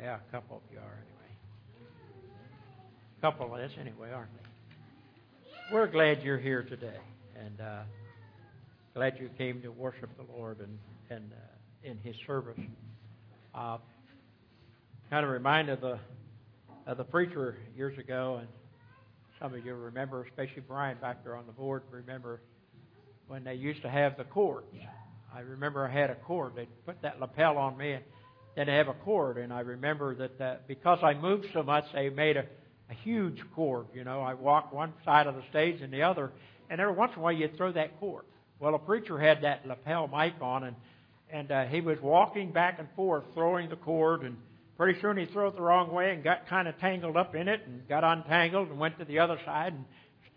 Yeah, a couple of you are anyway. A couple of us anyway, aren't we? We're glad you're here today, and glad you came to worship the Lord and in His service. Kind of reminded of the preacher years ago, and some of you remember, especially Brian back there on the board, remember when they used to have the cords. I remember I had a cord. They put that lapel on me, and then they have a cord. And I remember that because I moved so much, they made a huge cord. You know, I walked one side of the stage and the other, and every once in a while you'd throw that cord. Well, a preacher had that lapel mic on, and he was walking back and forth, throwing the cord, and pretty soon he threw it the wrong way and got kind of tangled up in it and got untangled and went to the other side and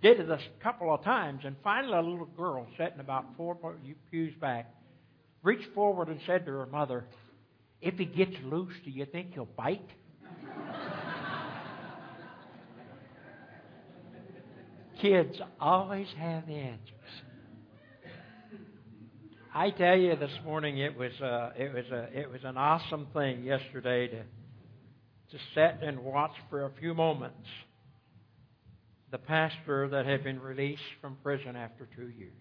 did it a couple of times. And finally a little girl sitting about 4 pews back reached forward and said to her mother, "If he gets loose, do you think he'll bite?" Kids always have answers. I tell you, this morning it was an awesome thing yesterday to sit and watch for a few moments the pastor that had been released from prison after 2 years,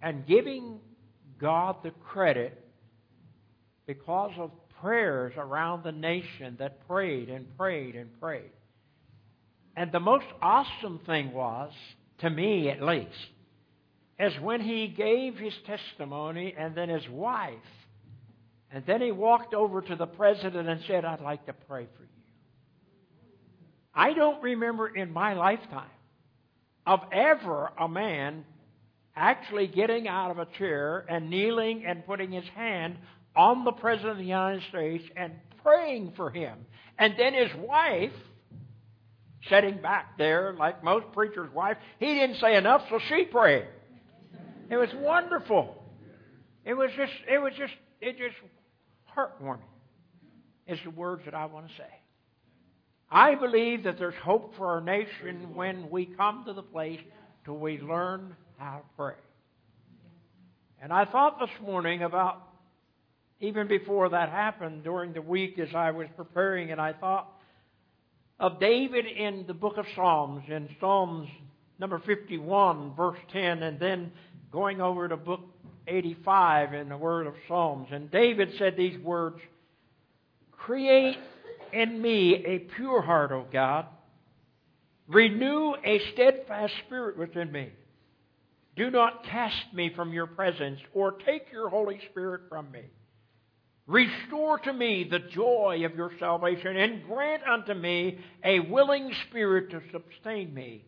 and giving God the credit because of prayers around the nation that prayed and prayed and prayed. And the most awesome thing was, to me at least, as when he gave his testimony and then his wife, and then he walked over to the president and said, "I'd like to pray for you." I don't remember in my lifetime of ever a man actually getting out of a chair and kneeling and putting his hand on the president of the United States and praying for him. And then his wife sitting back there like most preachers' wife, he didn't say enough, so she prayed. It was wonderful. It was just heartwarming is the words that I want to say. I believe that there's hope for our nation when we come to the place till we learn how to pray. And I thought this morning about, even before that happened during the week as I was preparing, and I thought of David in the book of Psalms, in Psalms number 51, verse 10, and then going over to book 85 in the Word of Psalms. And David said these words, "Create in me a pure heart, O God. Renew a steadfast spirit within me. Do not cast me from your presence or take your Holy Spirit from me. Restore to me the joy of your salvation and grant unto me a willing spirit to sustain me.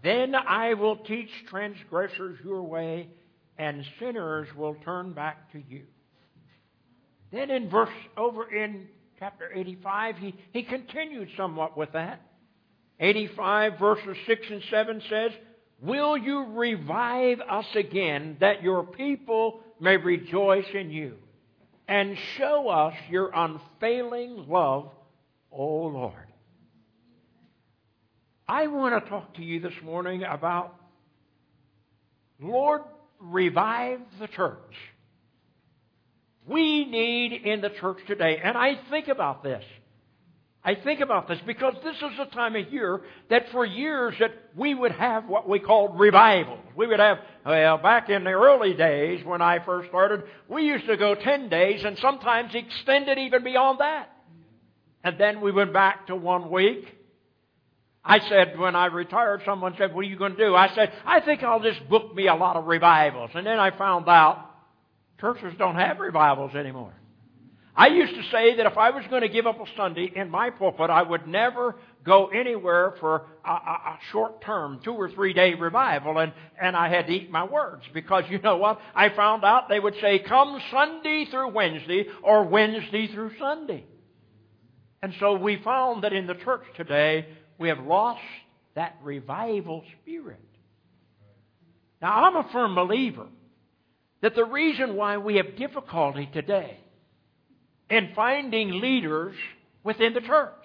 Then I will teach transgressors your way, and sinners will turn back to you." Then in verse over in chapter 85, he continued somewhat with that. 85 verses 6 and 7 says, "Will you revive us again, that your people may rejoice in you? And show us your unfailing love, O Lord." I want to talk to you this morning about, Lord, revive the church. We need in the church today, and I think about this. I think about this because this is the time of year that for years that we would have what we called revival. We would have, well, back in the early days when I first started, we used to go 10 days and sometimes extend it even beyond that. And then we went back to 1 week. I said, when I retired, someone said, "What are you going to do?" I said, "I think I'll just book me a lot of revivals." And then I found out churches don't have revivals anymore. I used to say that if I was going to give up a Sunday in my pulpit, I would never go anywhere for a short-term, 2 or 3 day revival, and I had to eat my words because, you know what, I found out they would say, "Come Sunday through Wednesday or Wednesday through Sunday." And so we found that in the church today, we have lost that revival spirit. Now, I'm a firm believer that the reason why we have difficulty today in finding leaders within the church,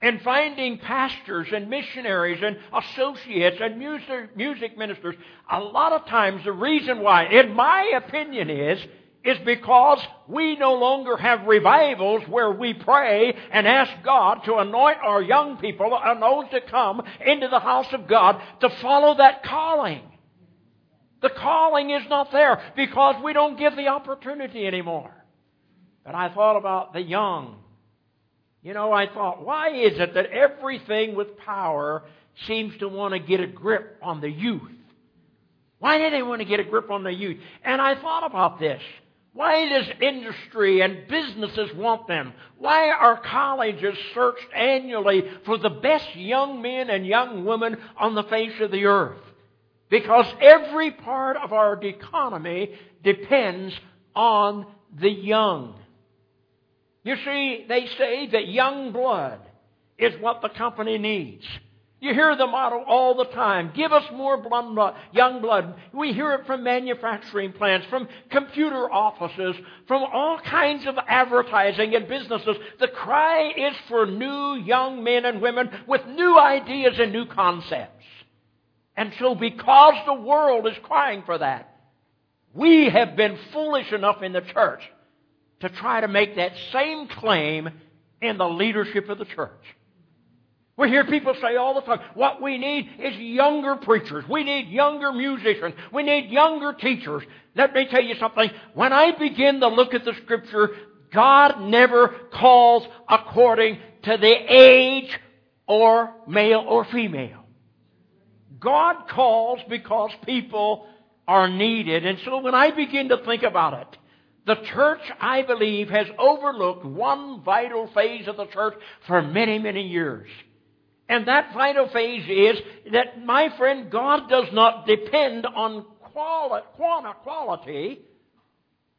in finding pastors and missionaries and associates and music ministers, a lot of times the reason why, in my opinion, is is because we no longer have revivals where we pray and ask God to anoint our young people and those to come into the house of God to follow that calling. The calling is not there because we don't give the opportunity anymore. But I thought about the young. You know, I thought, why is it that everything with power seems to want to get a grip on the youth? Why do they want to get a grip on the youth? And I thought about this. Why does industry and businesses want them? Why are colleges searched annually for the best young men and young women on the face of the earth? Because every part of our economy depends on the young. You see, they say that young blood is what the company needs. You hear the motto all the time, give us more young blood. We hear it from manufacturing plants, from computer offices, from all kinds of advertising and businesses. The cry is for new young men and women with new ideas and new concepts. And so because the world is crying for that, we have been foolish enough in the church to try to make that same claim in the leadership of the church. We hear people say all the time, what we need is younger preachers. We need younger musicians. We need younger teachers. Let me tell you something. When I begin to look at the Scripture, God never calls according to the age or male or female. God calls because people are needed. And so when I begin to think about it, the church, I believe, has overlooked one vital phase of the church for many, many years. And that vital phase is that, my friend, God does not depend on quality.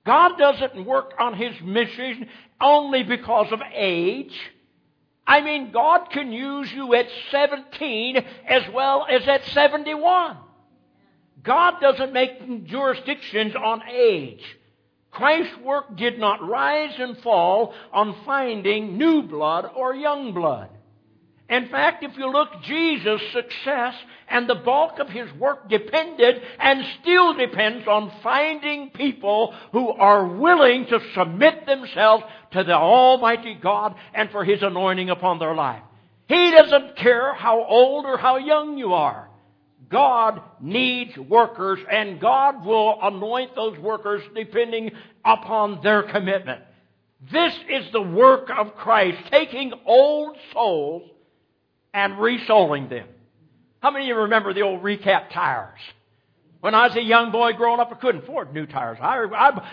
God doesn't work on His mission only because of age. I mean, God can use you at 17 as well as at 71. God doesn't make jurisdictions on age. Christ's work did not rise and fall on finding new blood or young blood. In fact, if you look, Jesus' success and the bulk of His work depended and still depends on finding people who are willing to submit themselves to the Almighty God and for His anointing upon their life. He doesn't care how old or how young you are. God needs workers, and God will anoint those workers depending upon their commitment. This is the work of Christ, taking old souls and resoling them. How many of you remember the old recap tires? When I was a young boy growing up, I couldn't afford new tires.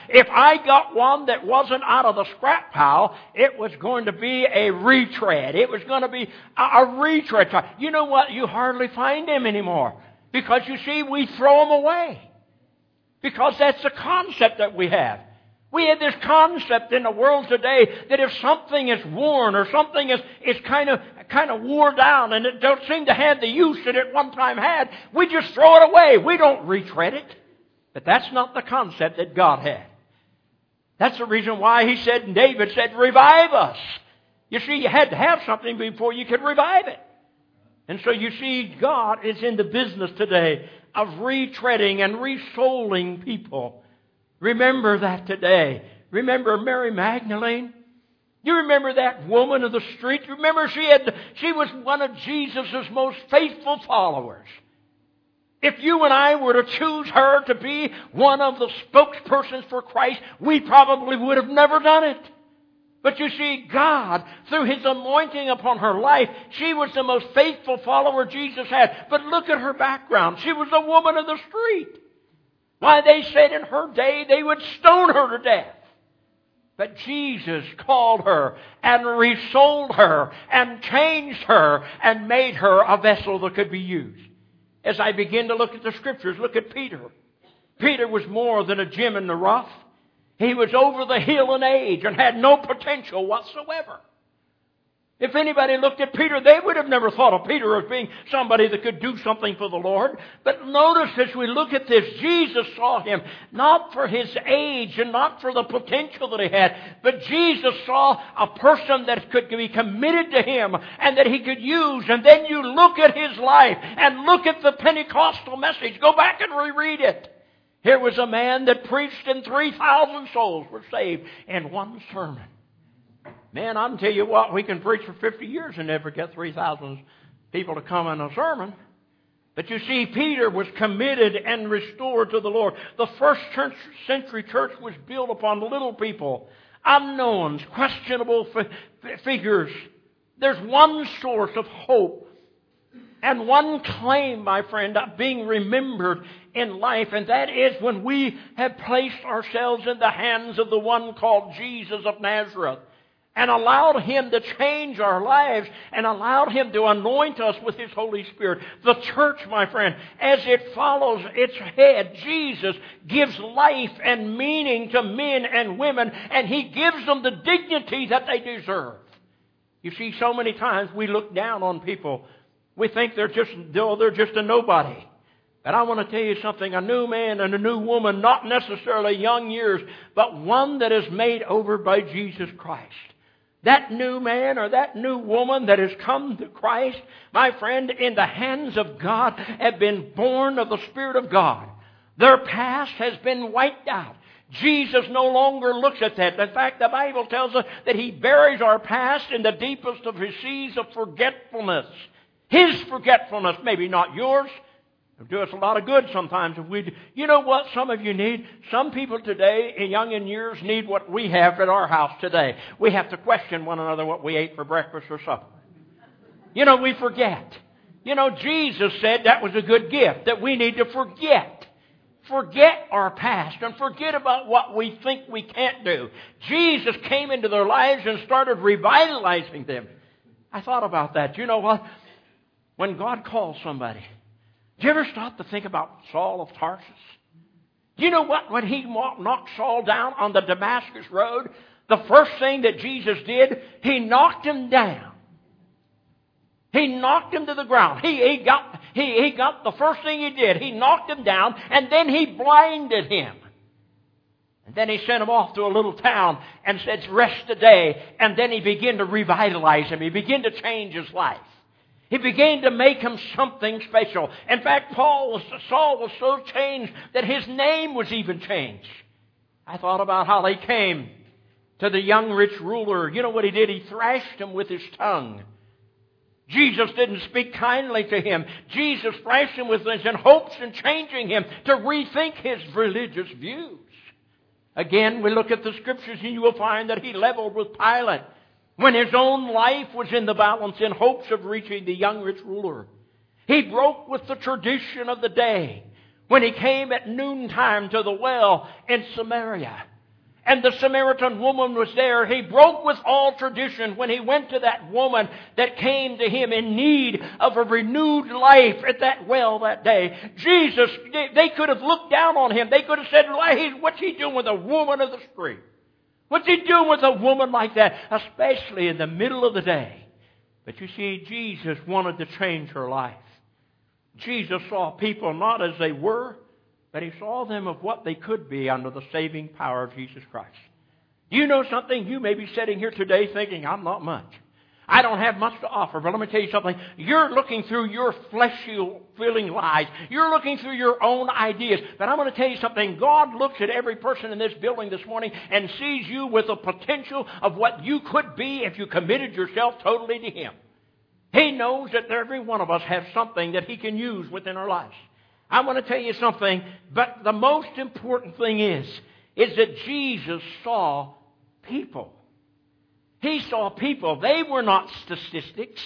If I got one that wasn't out of the scrap pile, it was going to be a retread. It was going to be a retread tire. You know what? You hardly find them anymore. Because you see, we throw them away. Because that's the concept that we have. We have this concept in the world today that if something is worn or something is kind of wore down and it don't seem to have the use that it one time had, we just throw it away. We don't retread it. But that's not the concept that God had. That's the reason why He said, and David said, revive us. You see, you had to have something before you could revive it. And so you see, God is in the business today of retreading and resouling people. Remember that today. Remember Mary Magdalene? You remember that woman of the street? Remember she was one of Jesus' most faithful followers. If you and I were to choose her to be one of the spokespersons for Christ, we probably would have never done it. But you see, God, through His anointing upon her life, she was the most faithful follower Jesus had. But look at her background. She was a woman of the street. Why, they said in her day they would stone her to death. But Jesus called her and resold her and changed her and made her a vessel that could be used. As I begin to look at the Scriptures, look at Peter. Peter was more than a gem in the rough. He was over the hill in age and had no potential whatsoever. If anybody looked at Peter, they would have never thought of Peter as being somebody that could do something for the Lord. But notice as we look at this, Jesus saw him not for his age and not for the potential that he had, but Jesus saw a person that could be committed to him and that he could use. And then you look at his life and look at the Pentecostal message. Go back and reread it. Here was a man that preached and 3,000 souls were saved in one sermon. Man, I can tell you what, we can preach for 50 years and never get 3,000 people to come in a sermon. But you see, Peter was committed and restored to the Lord. The first century church was built upon little people, unknowns, questionable figures. There's one source of hope and one claim, my friend, of being remembered in life, and that is when we have placed ourselves in the hands of the one called Jesus of Nazareth, and allowed Him to change our lives, and allowed Him to anoint us with His Holy Spirit. The church, my friend, as it follows its head, Jesus, gives life and meaning to men and women, and He gives them the dignity that they deserve. You see, so many times we look down on people. We think they're just a nobody. But I want to tell you something, a new man and a new woman, not necessarily young years, but one that is made over by Jesus Christ. That new man or that new woman that has come to Christ, my friend, in the hands of God, have been born of the Spirit of God. Their past has been wiped out. Jesus no longer looks at that. In fact, the Bible tells us that He buries our past in the deepest of His seas of forgetfulness. His forgetfulness, maybe not yours. It'll do us a lot of good sometimes if we do. You know what some of you need? Some people today, young in years, need what we have at our house today. We have to question one another what we ate for breakfast or supper. You know, we forget. You know, Jesus said that was a good gift, that we need to forget. Forget our past and forget about what we think we can't do. Jesus came into their lives and started revitalizing them. I thought about that. You know what? When God calls somebody, do you ever stop to think about Saul of Tarsus? Do you know what? When he knocked Saul down on the Damascus Road, the first thing that Jesus did, He knocked him down. He knocked him to the ground. He got the first thing He did. He knocked him down, and then He blinded him. And then He sent him off to a little town and said, "Rest today." And then He began to revitalize him. He began to change his life. He began to make him something special. In fact, Saul was so changed that his name was even changed. I thought about how he came to the young rich ruler. You know what he did? He thrashed him with his tongue. Jesus didn't speak kindly to him. Jesus thrashed him with his in hopes in changing him to rethink his religious views. Again, we look at the Scriptures and you will find that he leveled with Pilate when his own life was in the balance in hopes of reaching the young rich ruler. He broke with the tradition of the day when he came at noontime to the well in Samaria. And the Samaritan woman was there. He broke with all tradition when he went to that woman that came to him in need of a renewed life at that well that day. Jesus, they could have looked down on him. They could have said, "What's he doing with a woman of the street? What's he doing with a woman like that?" Especially in the middle of the day. But you see, Jesus wanted to change her life. Jesus saw people not as they were, but He saw them of what they could be under the saving power of Jesus Christ. You know something? You may be sitting here today thinking, "I'm not much. I don't have much to offer." But let me tell you something. You're looking through your fleshly-feeling lies. You're looking through your own ideas. But I'm going to tell you something. God looks at every person in this building this morning and sees you with the potential of what you could be if you committed yourself totally to Him. He knows that every one of us has something that He can use within our lives. I want to tell you something, but the most important thing is that Jesus saw people. He saw people. They were not statistics.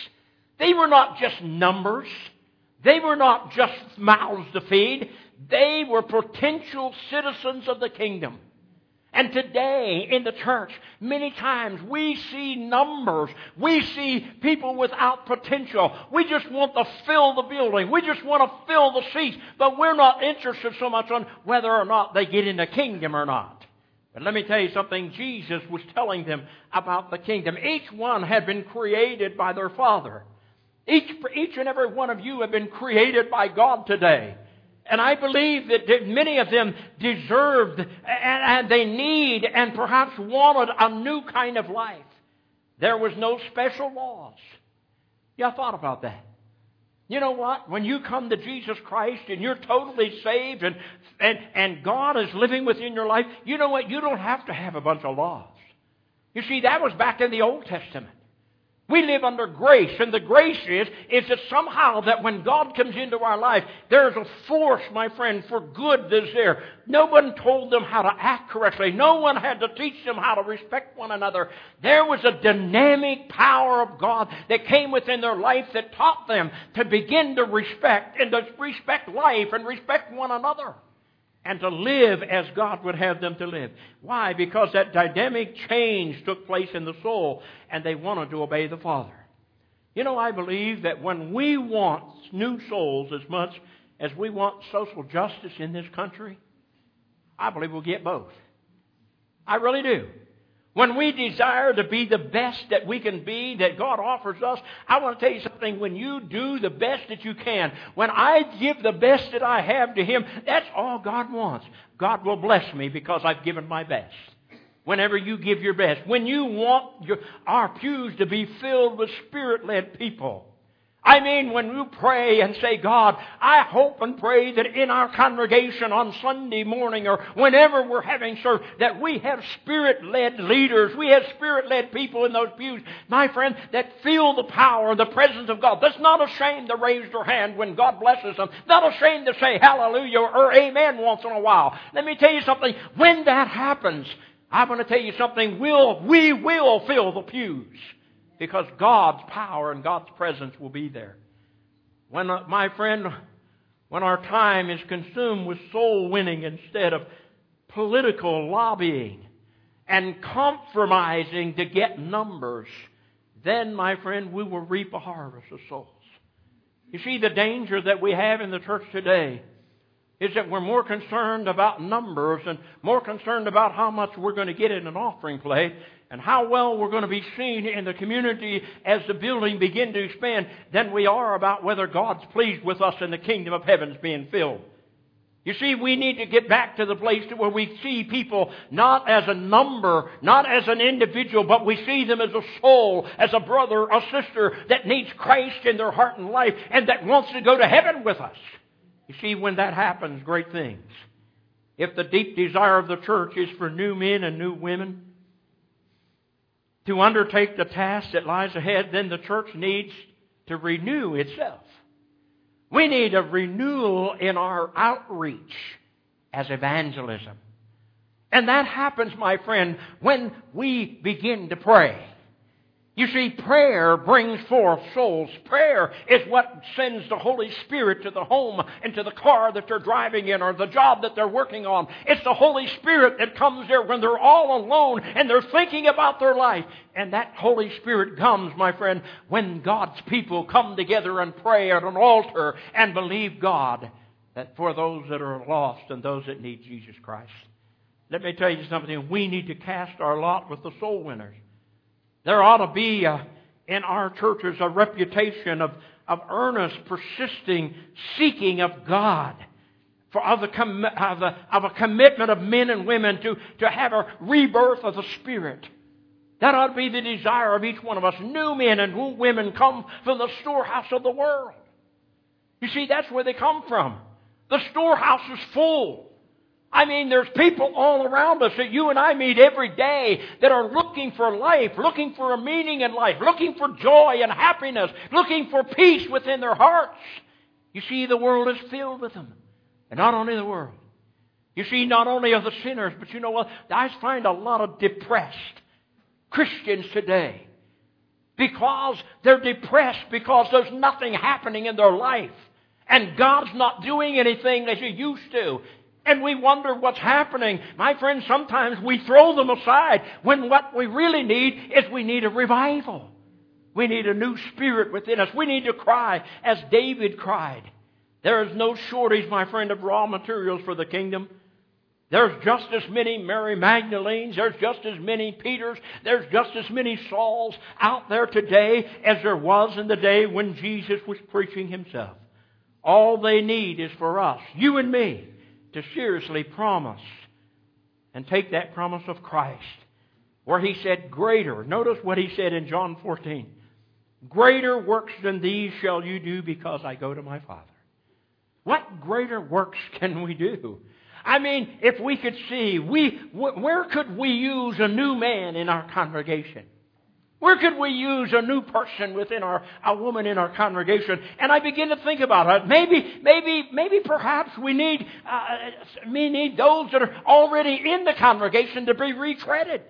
They were not just numbers. They were not just mouths to feed. They were potential citizens of the kingdom. And today in the church, many times we see numbers. We see people without potential. We just want to fill the building. We just want to fill the seats. But we're not interested so much on whether or not they get in the kingdom or not. But let me tell you something. Jesus was telling them about the kingdom. Each one had been created by their Father. Each and every one of you have been created by God today. And I believe that many of them deserved and they need and perhaps wanted a new kind of life. There was no special laws. Yeah, I thought about that. You know what? When you come to Jesus Christ and you're totally saved and God is living within your life, you know what? You don't have to have a bunch of laws. You see, that was back in the Old Testament. We live under grace, and the grace is that somehow that when God comes into our life, there's a force, my friend, for good that's there. No one told them how to act correctly. No one had to teach them how to respect one another. There was a dynamic power of God that came within their life that taught them to begin to respect and to respect life and respect one another. And to live as God would have them to live. Why? Because that dynamic change took place in the soul, and they wanted to obey the Father. You know, I believe that when we want new souls as much as we want social justice in this country, I believe we'll get both. I really do. When we desire to be the best that we can be, that God offers us, I want to tell you something. When you do the best that you can, when I give the best that I have to Him, that's all God wants. God will bless me because I've given my best. Whenever you give your best, when you want our pews to be filled with Spirit-led people, I mean, when you pray and say, God, I hope and pray that in our congregation on Sunday morning or whenever we're having service, that we have Spirit-led leaders, we have Spirit-led people in those pews, my friend, that feel the power, the presence of God. That's not ashamed to raise their hand when God blesses them. Not ashamed to say hallelujah or amen once in a while. Let me tell you something. When that happens, I want to tell you something. We will fill the pews. Because God's power and God's presence will be there. When our time is consumed with soul winning instead of political lobbying and compromising to get numbers, then, my friend, we will reap a harvest of souls. You see, the danger that we have in the church today is that we're more concerned about numbers and more concerned about how much we're going to get in an offering plate and how well we're going to be seen in the community as the building begins to expand than we are about whether God's pleased with us and the kingdom of heaven's being filled. You see, we need to get back to the place where we see people not as a number, not as an individual, but we see them as a soul, as a brother, a sister that needs Christ in their heart and life and that wants to go to heaven with us. You see, when that happens, great things. If the deep desire of the church is for new men and new women to undertake the task that lies ahead, then the church needs to renew itself. We need a renewal in our outreach as evangelism. And that happens, my friend, when we begin to pray. You see, prayer brings forth souls. Prayer is what sends the Holy Spirit to the home and to the car that they're driving in or the job that they're working on. It's the Holy Spirit that comes there when they're all alone and they're thinking about their life. And that Holy Spirit comes, my friend, when God's people come together and pray at an altar and believe God that for those that are lost and those that need Jesus Christ. Let me tell you something. We need to cast our lot with the soul winners. There ought to be in our churches a reputation of earnest, persisting seeking of God, of a commitment of men and women to have a rebirth of the Spirit. That ought to be the desire of each one of us. New men and new women come from the storehouse of the world. You see, that's where they come from. The storehouse is full. I mean, there's people all around us that you and I meet every day that are looking for life, looking for a meaning in life, looking for joy and happiness, looking for peace within their hearts. You see, the world is filled with them. And not only the world. You see, not only are the sinners, but you know what? I find a lot of depressed Christians today because they're depressed because there's nothing happening in their life. And God's not doing anything as He used to. And we wonder what's happening. My friends, sometimes we throw them aside when what we really need is we need a revival. We need a new spirit within us. We need to cry as David cried. There is no shortage, my friend, of raw materials for the kingdom. There's just as many Mary Magdalenes. There's just as many Peters. There's just as many Sauls out there today as there was in the day when Jesus was preaching Himself. All they need is for us, you and me, to seriously promise and take that promise of Christ where He said greater. Notice what He said in John 14. Greater works than these shall you do, because I go to my Father. What greater works can we do? I mean, if we could see, where could we use a new man in our congregation? Where could we use a new person within a woman in our congregation? And I begin to think about it. Maybe perhaps we need those that are already in the congregation to be retreaded,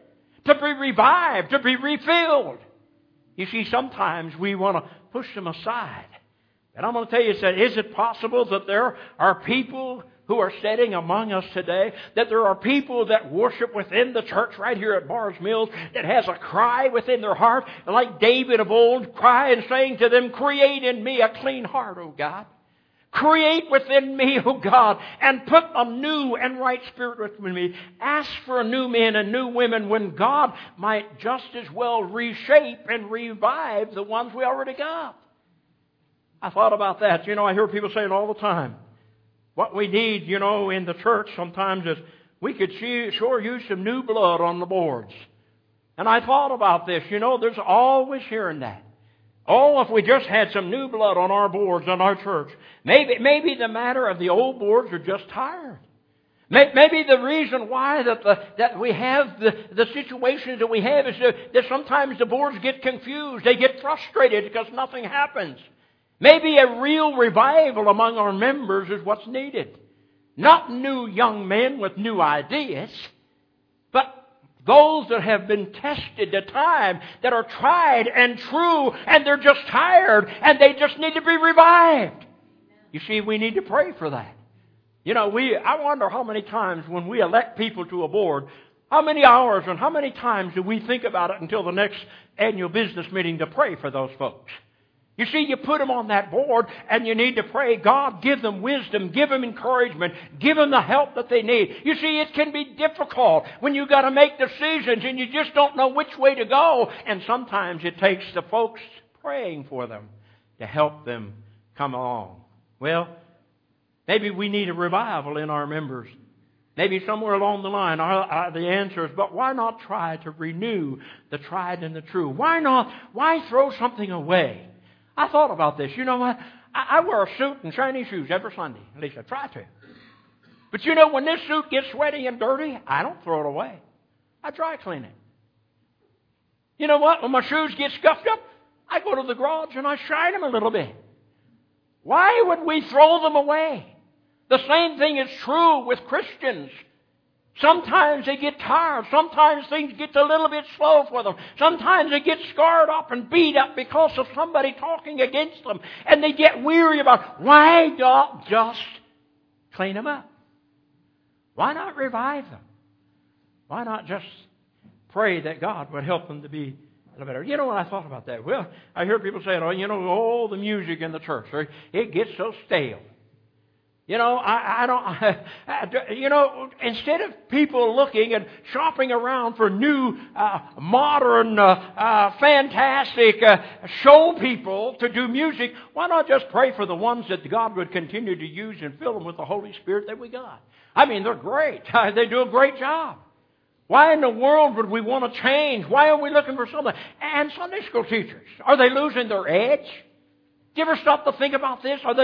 to be revived, to be refilled. You see, sometimes we want to push them aside. And I'm going to tell you, is it possible that there are people who are sitting among us today, that there are people that worship within the church right here at Barrs Mills that has a cry within their heart, like David of old, crying, saying to them, create in me a clean heart, O God. Create within me, O God, and put a new and right spirit within me. Ask for new men and new women when God might just as well reshape and revive the ones we already got. I thought about that. I hear people saying all the time, what we need, in the church sometimes is we could sure use some new blood on the boards. And I thought about this. There's always hearing that. Oh, if we just had some new blood on our boards, on our church. Maybe the matter of the old boards are just tired. Maybe the reason why that we have the situations that we have is that sometimes the boards get confused. They get frustrated because nothing happens. Maybe a real revival among our members is what's needed. Not new young men with new ideas, but those that have been tested to time, that are tried and true, and they're just tired, and they just need to be revived. You see, we need to pray for that. I wonder how many times when we elect people to a board, how many hours and how many times do we think about it until the next annual business meeting to pray for those folks? You see, you put them on that board and you need to pray, God, give them wisdom, give them encouragement, give them the help that they need. You see, it can be difficult when you've got to make decisions and you just don't know which way to go. And sometimes it takes the folks praying for them to help them come along. Well, maybe we need a revival in our members. Maybe somewhere along the line the answer is, but why not try to renew the tried and the true? Why throw something away? I thought about this. You know what? I wear a suit and shiny shoes every Sunday. At least I try to. But when this suit gets sweaty and dirty, I don't throw it away. I dry clean it. You know what? When my shoes get scuffed up, I go to the garage and I shine them a little bit. Why would we throw them away? The same thing is true with Christians. Sometimes they get tired. Sometimes things get a little bit slow for them. Sometimes they get scarred up and beat up because of somebody talking against them. And they get weary about it. Why not just clean them up? Why not revive them? Why not just pray that God would help them to be a little better? What I thought about that? Well, I hear people saying, all the music in the church, it gets so stale. Instead of people looking and shopping around for new, modern, fantastic, show people to do music, why not just pray for the ones that God would continue to use and fill them with the Holy Spirit that we got? I mean, they're great. They do a great job. Why in the world would we want to change? Why are we looking for something? And Sunday school teachers, are they losing their edge? Do you ever stop to think about this? Are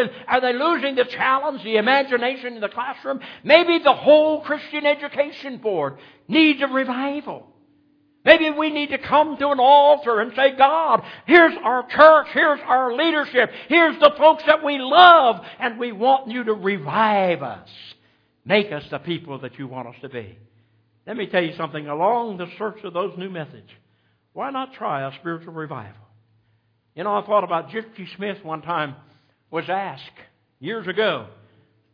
they losing the challenge, the imagination in the classroom? Maybe the whole Christian Education Board needs a revival. Maybe we need to come to an altar and say, God, here's our church, here's our leadership, here's the folks that we love, and we want you to revive us. Make us the people that you want us to be. Let me tell you something. Along the search of those new methods, why not try a spiritual revival? I thought about Gypsy Smith one time was asked years ago.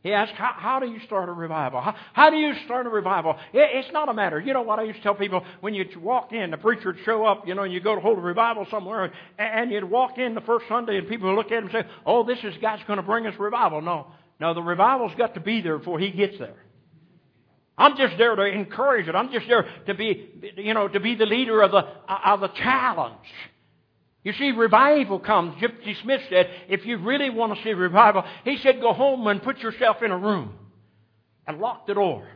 He asked, how do you start a revival? How do you start a revival? It's not a matter. You know what I used to tell people? When you walked in, the preacher would show up, and you'd go to hold a revival somewhere, and you'd walk in the first Sunday, and people would look at him and say, oh, this is God's going to bring us revival. No, the revival's got to be there before he gets there. I'm just there to encourage it. I'm just there to be, to be the leader of the challenge. You see, revival comes. Gypsy Smith said, if you really want to see revival, he said, go home and put yourself in a room and lock the door.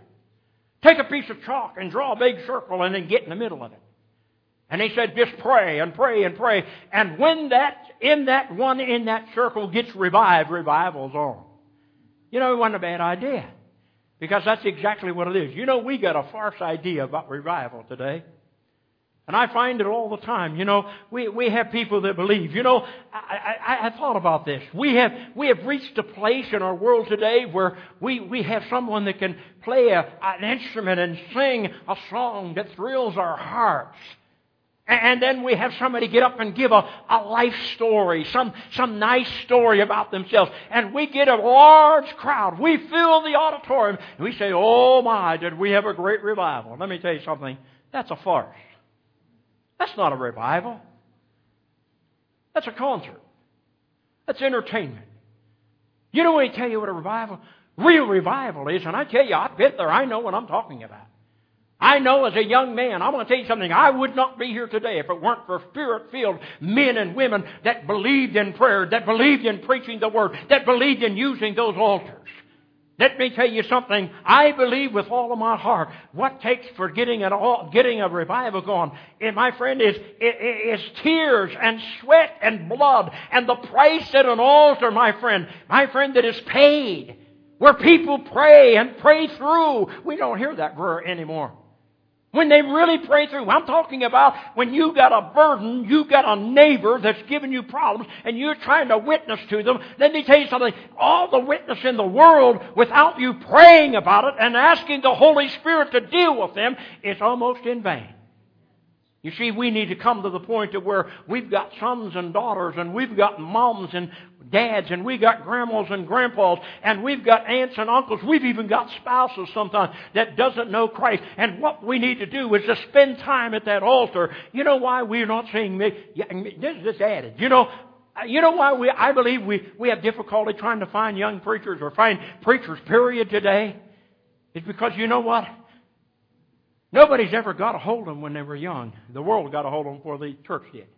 Take a piece of chalk and draw a big circle and then get in the middle of it. And he said, just pray and pray and pray. And when that one in that circle gets revived, revival's on. You know, it wasn't a bad idea. Because that's exactly what it is. You know, we got a farce idea about revival today. And I find it all the time. You know, we have people that believe. You know, I thought about this. We have reached a place in our world today where we have someone that can play an instrument and sing a song that thrills our hearts. And then we have somebody get up and give a life story, some nice story about themselves. And we get a large crowd. We fill the auditorium. And we say, oh my, did we have a great revival. Let me tell you something. That's a farce. That's not a revival. That's a concert. That's entertainment. You know what I tell you what a revival, real revival is? And I tell you, I've been there. I know what I'm talking about. I know as a young man, I'm going to tell you something. I would not be here today if it weren't for Spirit-filled men and women that believed in prayer, that believed in preaching the Word, that believed in using those altars. Let me tell you something. I believe with all of my heart what takes for getting a revival going, and my friend, is tears and sweat and blood and the price at an altar, my friend, that is paid, where people pray and pray through. We don't hear that prayer anymore. When they really pray through, I'm talking about when you got a burden, you got a neighbor that's giving you problems, and you're trying to witness to them. Let me tell you something, all the witness in the world without you praying about it and asking the Holy Spirit to deal with them is almost in vain. You see, we need to come to the point to where we've got sons and daughters, and we've got moms and dads, and we got grandmas and grandpas, and we've got aunts and uncles. We've even got spouses sometimes that doesn't know Christ. And what we need to do is to spend time at that altar. You know why we're not seeing this is just added. You know why I believe we have difficulty trying to find young preachers or find preachers period today? It's because you know what? Nobody's ever got a hold of them when they were young. The world got a hold of them before the church did.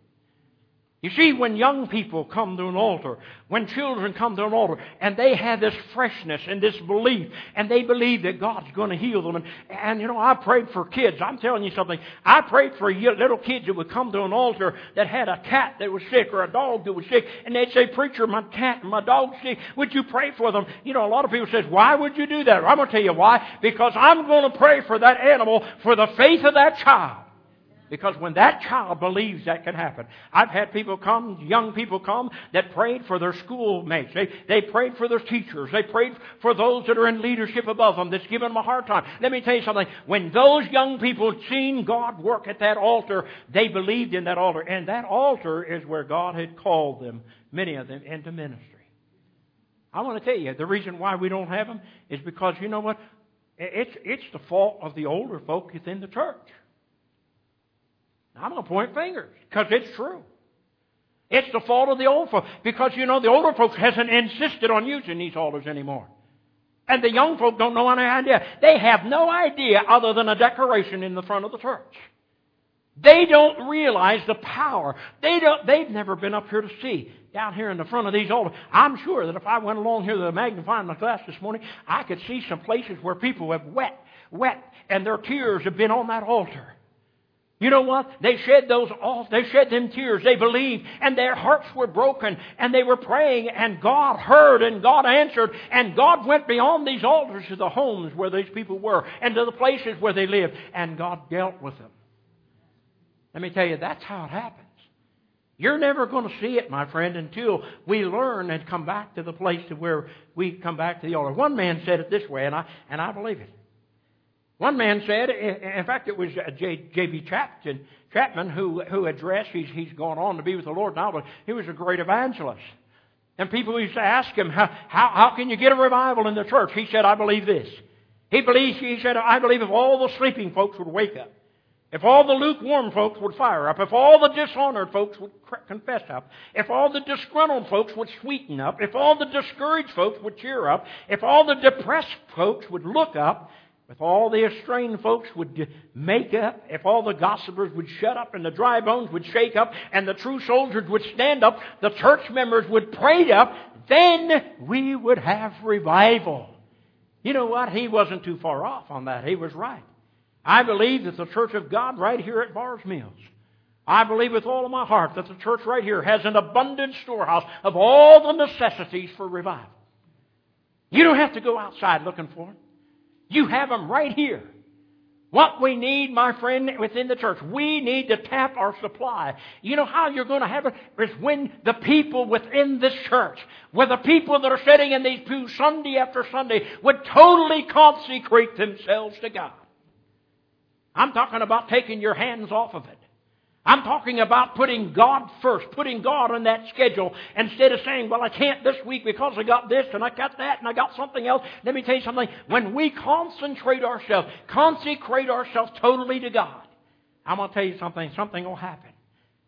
You see, when young people come to an altar, when children come to an altar, and they have this freshness and this belief, and they believe that God's going to heal them. And you know, I prayed for kids. I'm telling you something. I prayed for little kids that would come to an altar that had a cat that was sick or a dog that was sick, and they'd say, preacher, my cat and my dog's sick. Would you pray for them? You know, a lot of people say, why would you do that? Well, I'm going to tell you why. Because I'm going to pray for that animal, for the faith of that child. Because when that child believes, that can happen. I've had people come, young people come, that prayed for their schoolmates. They prayed for their teachers. They prayed for those that are in leadership above them that's given them a hard time. Let me tell you something. When those young people seen God work at that altar, they believed in that altar. And that altar is where God had called them, many of them, into ministry. I want to tell you, the reason why we don't have them is because, you know what? It's the fault of the older folk within the church. I'm going to point fingers, because it's true. It's the fault of the old folks, because, you know, the older folks hasn't insisted on using these altars anymore. And the young folk don't know any idea. They have no idea other than a decoration in the front of the church. They don't realize the power. They've never been up here to see, down here in the front of these altars. I'm sure that if I went along here with a magnifying glass this morning, I could see some places where people have wet, and their tears have been on that altar. You know what? They shed them tears. They believed, and their hearts were broken, and they were praying, and God heard, and God answered, and God went beyond these altars to the homes where these people were, and to the places where they lived, and God dealt with them. Let me tell you, that's how it happens. You're never going to see it, my friend, until we learn and come back to the place to where we come back to the altar. One man said it this way, and I believe it. One man said, in fact, it was J.B. Chapman who addressed, he's gone on to be with the Lord now, but he was a great evangelist. And people used to ask him, how can you get a revival in the church? He said, I believe this. He said, I believe if all the sleeping folks would wake up, if all the lukewarm folks would fire up, if all the dishonored folks would confess up, if all the disgruntled folks would sweeten up, if all the discouraged folks would cheer up, if all the depressed folks would look up, if all the estranged folks would make up, if all the gossipers would shut up and the dry bones would shake up and the true soldiers would stand up, the church members would pray up, then we would have revival. You know what? He wasn't too far off on that. He was right. I believe that the Church of God right here at Bars Mills I believe with all of my heart that the church right here has an abundant storehouse of all the necessities for revival. You don't have to go outside looking for them. You have them right here. What we need, my friend, within the church, we need to tap our supply. You know how you're going to have it is when the people within this church, where the people that are sitting in these pews Sunday after Sunday, would totally consecrate themselves to God. I'm talking about taking your hands off of it. I'm talking about putting God first, putting God on that schedule, instead of saying, well, I can't this week because I got this and I got that and I got something else. Let me tell you something. When we consecrate ourselves totally to God, I'm going to tell you something. Something will happen.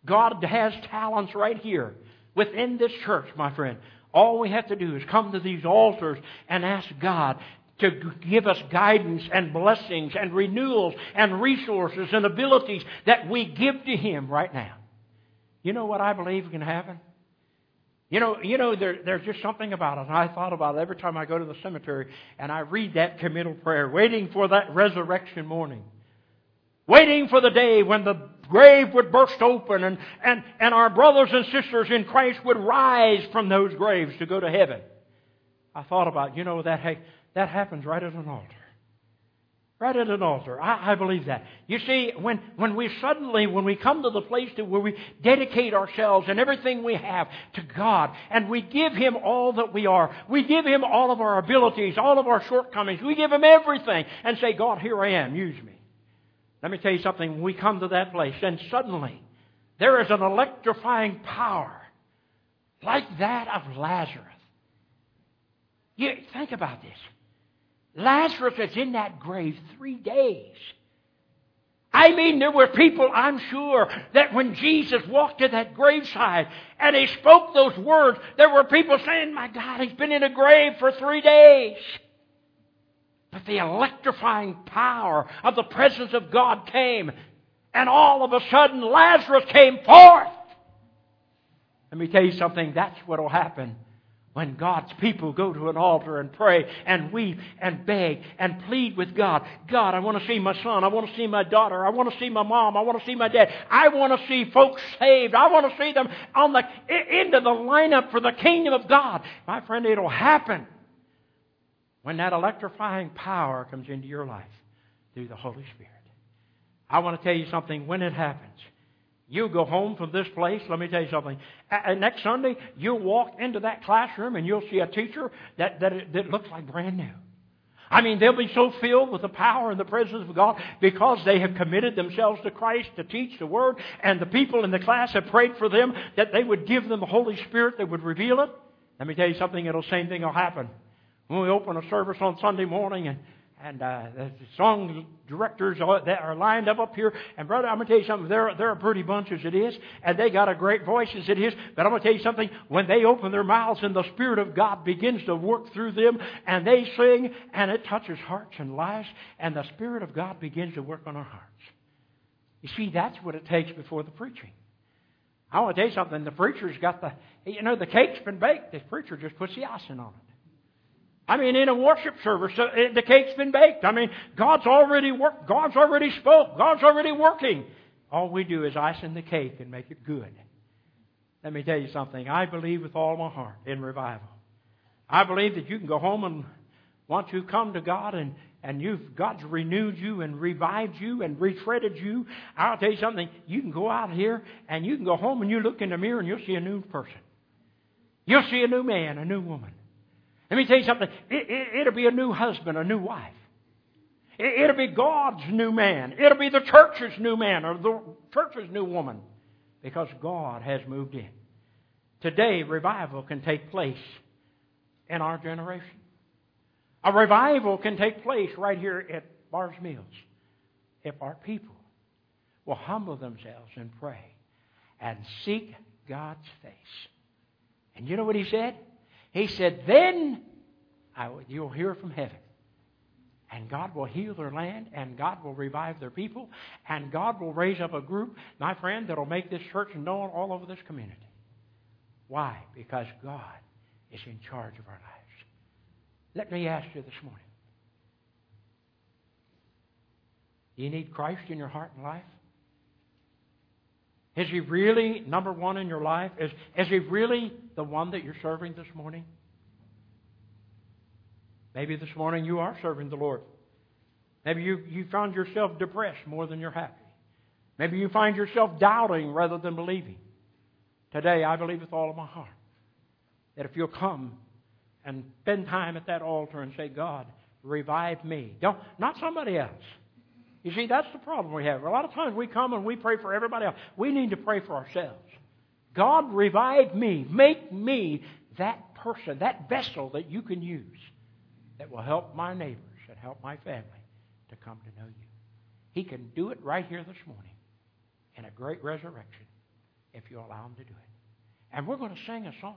God has talents right here within this church, my friend. All we have to do is come to these altars and ask God to give us guidance and blessings and renewals and resources and abilities that we give to Him right now. You know what I believe can happen? There's just something about it. And I thought about it every time I go to the cemetery and I read that committal prayer, waiting for that resurrection morning, waiting for the day when the grave would burst open and our brothers and sisters in Christ would rise from those graves to go to heaven. I thought about, that happens right at an altar. Right at an altar. I believe that. You see, when we come to the place where we dedicate ourselves and everything we have to God, and we give Him all that we are, we give Him all of our abilities, all of our shortcomings, we give Him everything and say, God, here I am, use me. Let me tell you something. When we come to that place, and suddenly there is an electrifying power like that of Lazarus. You think about this. Lazarus is in that grave 3 days. I mean, there were people, I'm sure, that when Jesus walked to that graveside and He spoke those words, there were people saying, my God, He's been in a grave for 3 days. But the electrifying power of the presence of God came, and all of a sudden Lazarus came forth. Let me tell you something, that's what will happen when God's people go to an altar and pray and weep and beg and plead with God. God, I want to see my son. I want to see my daughter. I want to see my mom. I want to see my dad. I want to see folks saved. I want to see them on the into the lineup for the kingdom of God. My friend, it'll happen when that electrifying power comes into your life through the Holy Spirit. I want to tell you something. When it happens, you go home from this place, let me tell you something. Next Sunday, you'll walk into that classroom and you'll see a teacher that looks like brand new. I mean, they'll be so filled with the power and the presence of God because they have committed themselves to Christ to teach the Word, and the people in the class have prayed for them that they would give them the Holy Spirit that would reveal it. Let me tell you something, the same thing will happen. When we open a service on Sunday morning and the song directors that are lined up here. And brother, I'm going to tell you something. They're a pretty bunch as it is. And they got a great voice as it is. But I'm going to tell you something. When they open their mouths and the Spirit of God begins to work through them, and they sing, and it touches hearts and lives, and the Spirit of God begins to work on our hearts. You see, that's what it takes before the preaching. I want to tell you something. The preacher's got the cake's been baked. The preacher just puts the icing on it. I mean, in a worship service, the cake's been baked. I mean, God's already worked. God's already spoke. God's already working. All we do is icing the cake and make it good. Let me tell you something. I believe with all my heart in revival. I believe that you can go home, and once you come to God and God's renewed you and revived you and retreaded you, I'll tell you something. You can go out here and you can go home and you look in the mirror and you'll see a new person. You'll see a new man, a new woman. Let me tell you something. It'll be a new husband, a new wife. It'll be God's new man. It'll be the church's new man or the church's new woman, because God has moved in. Today, revival can take place in our generation. A revival can take place right here at Bar's Mills if our people will humble themselves and pray and seek God's face. And you know what He said? He said, then you'll hear from heaven. And God will heal their land, and God will revive their people, and God will raise up a group, my friend, that will make this church known all over this community. Why? Because God is in charge of our lives. Let me ask you this morning. Do you need Christ in your heart and life? Is He really number one in your life? Is He really the one that you're serving this morning? Maybe this morning you are serving the Lord. Maybe you found yourself depressed more than you're happy. Maybe you find yourself doubting rather than believing. Today, I believe with all of my heart that if you'll come and spend time at that altar and say, God, revive me. Not somebody else. You see, that's the problem we have. A lot of times we come and we pray for everybody else. We need to pray for ourselves. God, revive me. Make me that person, that vessel that you can use that will help my neighbors and help my family to come to know you. He can do it right here this morning in a great resurrection if you allow Him to do it. And we're going to sing a song.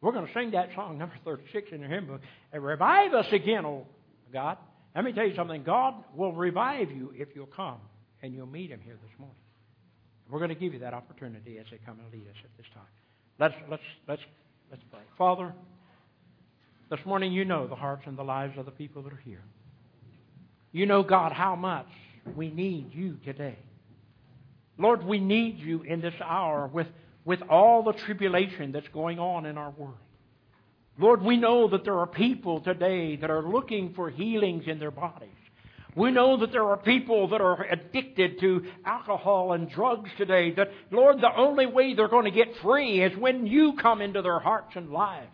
We're going to sing that song, number 36 in the hymn book, and revive us again, oh God. Let me tell you something. God will revive you if you'll come and you'll meet Him here this morning. We're going to give you that opportunity as they come and lead us at this time. Let's pray. Father, this morning You know the hearts and the lives of the people that are here. You know, God, how much we need You today. Lord, we need You in this hour with all the tribulation that's going on in our world. Lord, we know that there are people today that are looking for healings in their bodies. We know that there are people that are addicted to alcohol and drugs today. That, Lord, the only way they're going to get free is when You come into their hearts and lives.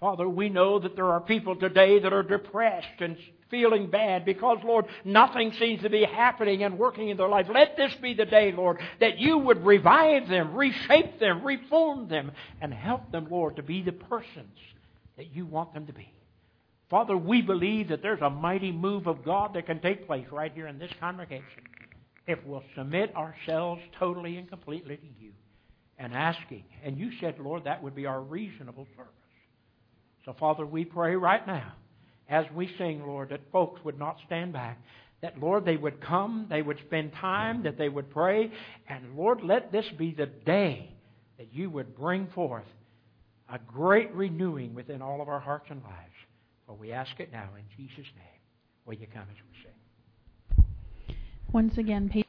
Father, we know that there are people today that are depressed and feeling bad because, Lord, nothing seems to be happening and working in their life. Let this be the day, Lord, that You would revive them, reshape them, reform them, and help them, Lord, to be the persons that You want them to be. Father, we believe that there's a mighty move of God that can take place right here in this congregation if we'll submit ourselves totally and completely to You and asking. And You said, Lord, that would be our reasonable service. So, Father, we pray right now as we sing, Lord, that folks would not stand back, that, Lord, they would come, they would spend time, that they would pray, and, Lord, let this be the day that You would bring forth a great renewing within all of our hearts and lives. For we ask it now in Jesus' name. Will you come as we sing? Once again,